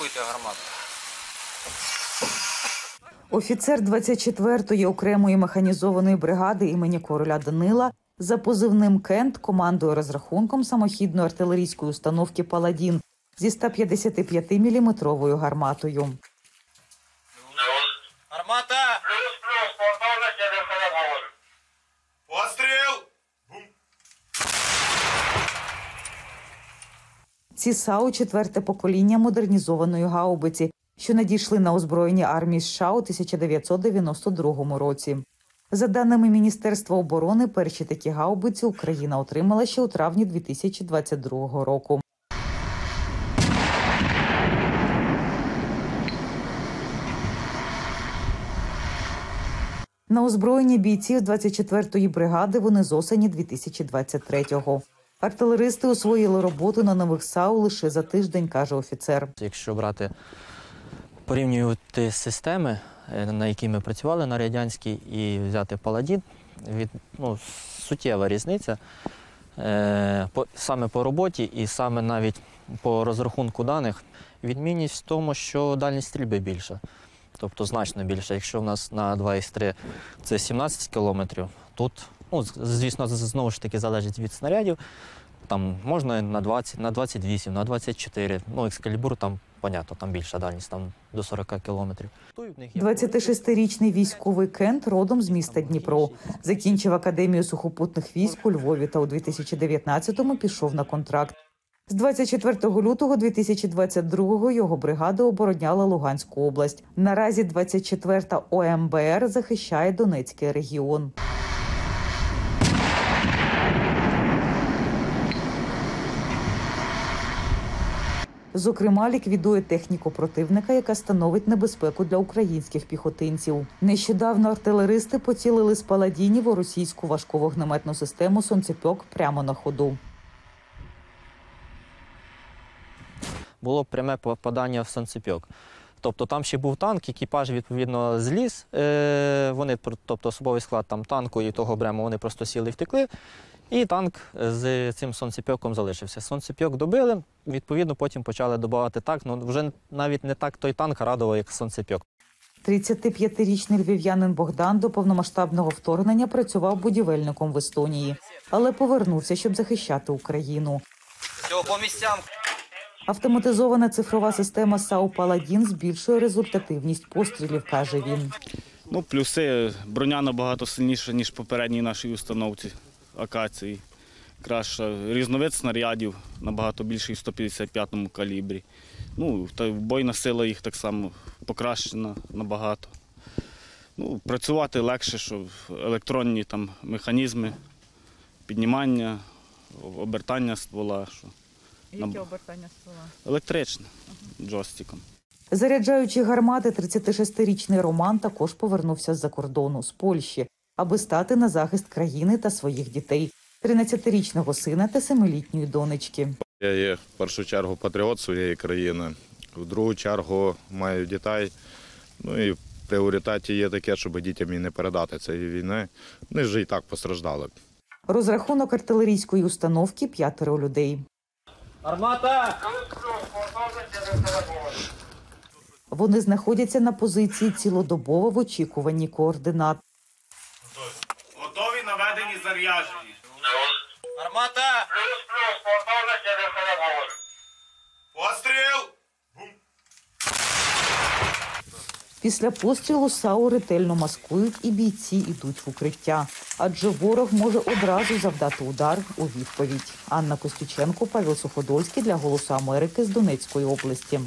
рахуйте гармату. Офіцер 24-ї окремої механізованої бригади імені короля Данила за позивним «Кент» командує розрахунком самохідної артилерійської установки «Паладін» зі 155-мм гарматою. Гармата! Постріл! Ці САУ – четверте покоління модернізованої гаубиці, що надійшли на озброєння армії США у 1992 році. За даними Міністерства оборони, перші такі гаубиці Україна отримала ще у травні 2022 року. На озброєнні бійців 24-ї бригади вони з осені 2023-го. Артилеристи освоїли роботу на нових САУ лише за тиждень, каже офіцер. Якщо брати, порівнювати системи, на які ми працювали на радянській, і взяти «Паладін», суттєва різниця саме по роботі і саме навіть по розрахунку даних. Відмінність в тому, що дальність стрільби більша, тобто значно більша. Якщо в нас на 2,3 це 17 кілометрів, тут, звісно, знову ж таки залежить від снарядів, там можна на 20, на 28, на 24, екскалібур там, понятно, там більша дальність, там до 40 кілометрів. 26-річний військовий Кент родом з міста Дніпро. Закінчив Академію сухопутних військ у Львові та у 2019-му пішов на контракт. З 24 лютого 2022-го його бригада обороняла Луганську область. Наразі 24-та ОМБР захищає Донецький регіон. Зокрема, ліквідує техніку противника, яка становить небезпеку для українських піхотинців. Нещодавно артилеристи поцілили з «Паладінів» у російську важковогнеметну систему «Сонцепьок» прямо на ходу. Було пряме попадання в «Сонцепьок». Тобто там ще був танк, екіпаж, відповідно, зліз. Вони, тобто особовий склад там, танку і того брему, вони просто сіли і втекли. І танк з цим «Сонцепьоком» залишився. «Сонцепьок» добили, відповідно, потім почали додавати танк. Вже навіть не так той танк радував, як «Сонцепьок». 35-річний львів'янин Богдан до повномасштабного вторгнення працював будівельником в Естонії. Але повернувся, щоб захищати Україну. Все, по місцям. Автоматизована цифрова система САУ «Паладін» збільшує результативність пострілів, каже він. Плюси. Броня набагато сильніша, ніж попередній нашій установці. Акації, краще різновид снарядів, набагато більший в 155-му калібрі. Бойна сила їх так само покращена набагато. Працювати легше, що електронні там механізми піднімання, обертання ствола. Яке обертання ствола? Електричне, джойстиком. Заряджаючи гармати, 36-річний Роман також повернувся з-за кордону, з Польщі, аби стати на захист країни та своїх дітей – 13-річного сина та 7-літньої донечки. Я є, в першу чергу, патріот своєї країни, в другу чергу маю дітей. І в пріоритеті є таке, щоб дітям не передати цієї війни. Вони вже і так постраждали. Розрахунок артилерійської установки – 5 людей. Гармата! Вони знаходяться на позиції цілодобово в очікуванні координат. Готові, наведені, заряджені. Гармата! Постріл! Після пострілу САУ ретельно маскують і бійці йдуть в укриття. Адже ворог може одразу завдати удар у відповідь. Анна Костюченко, Павло Суходольський для «Голосу Америки» з Донецької області.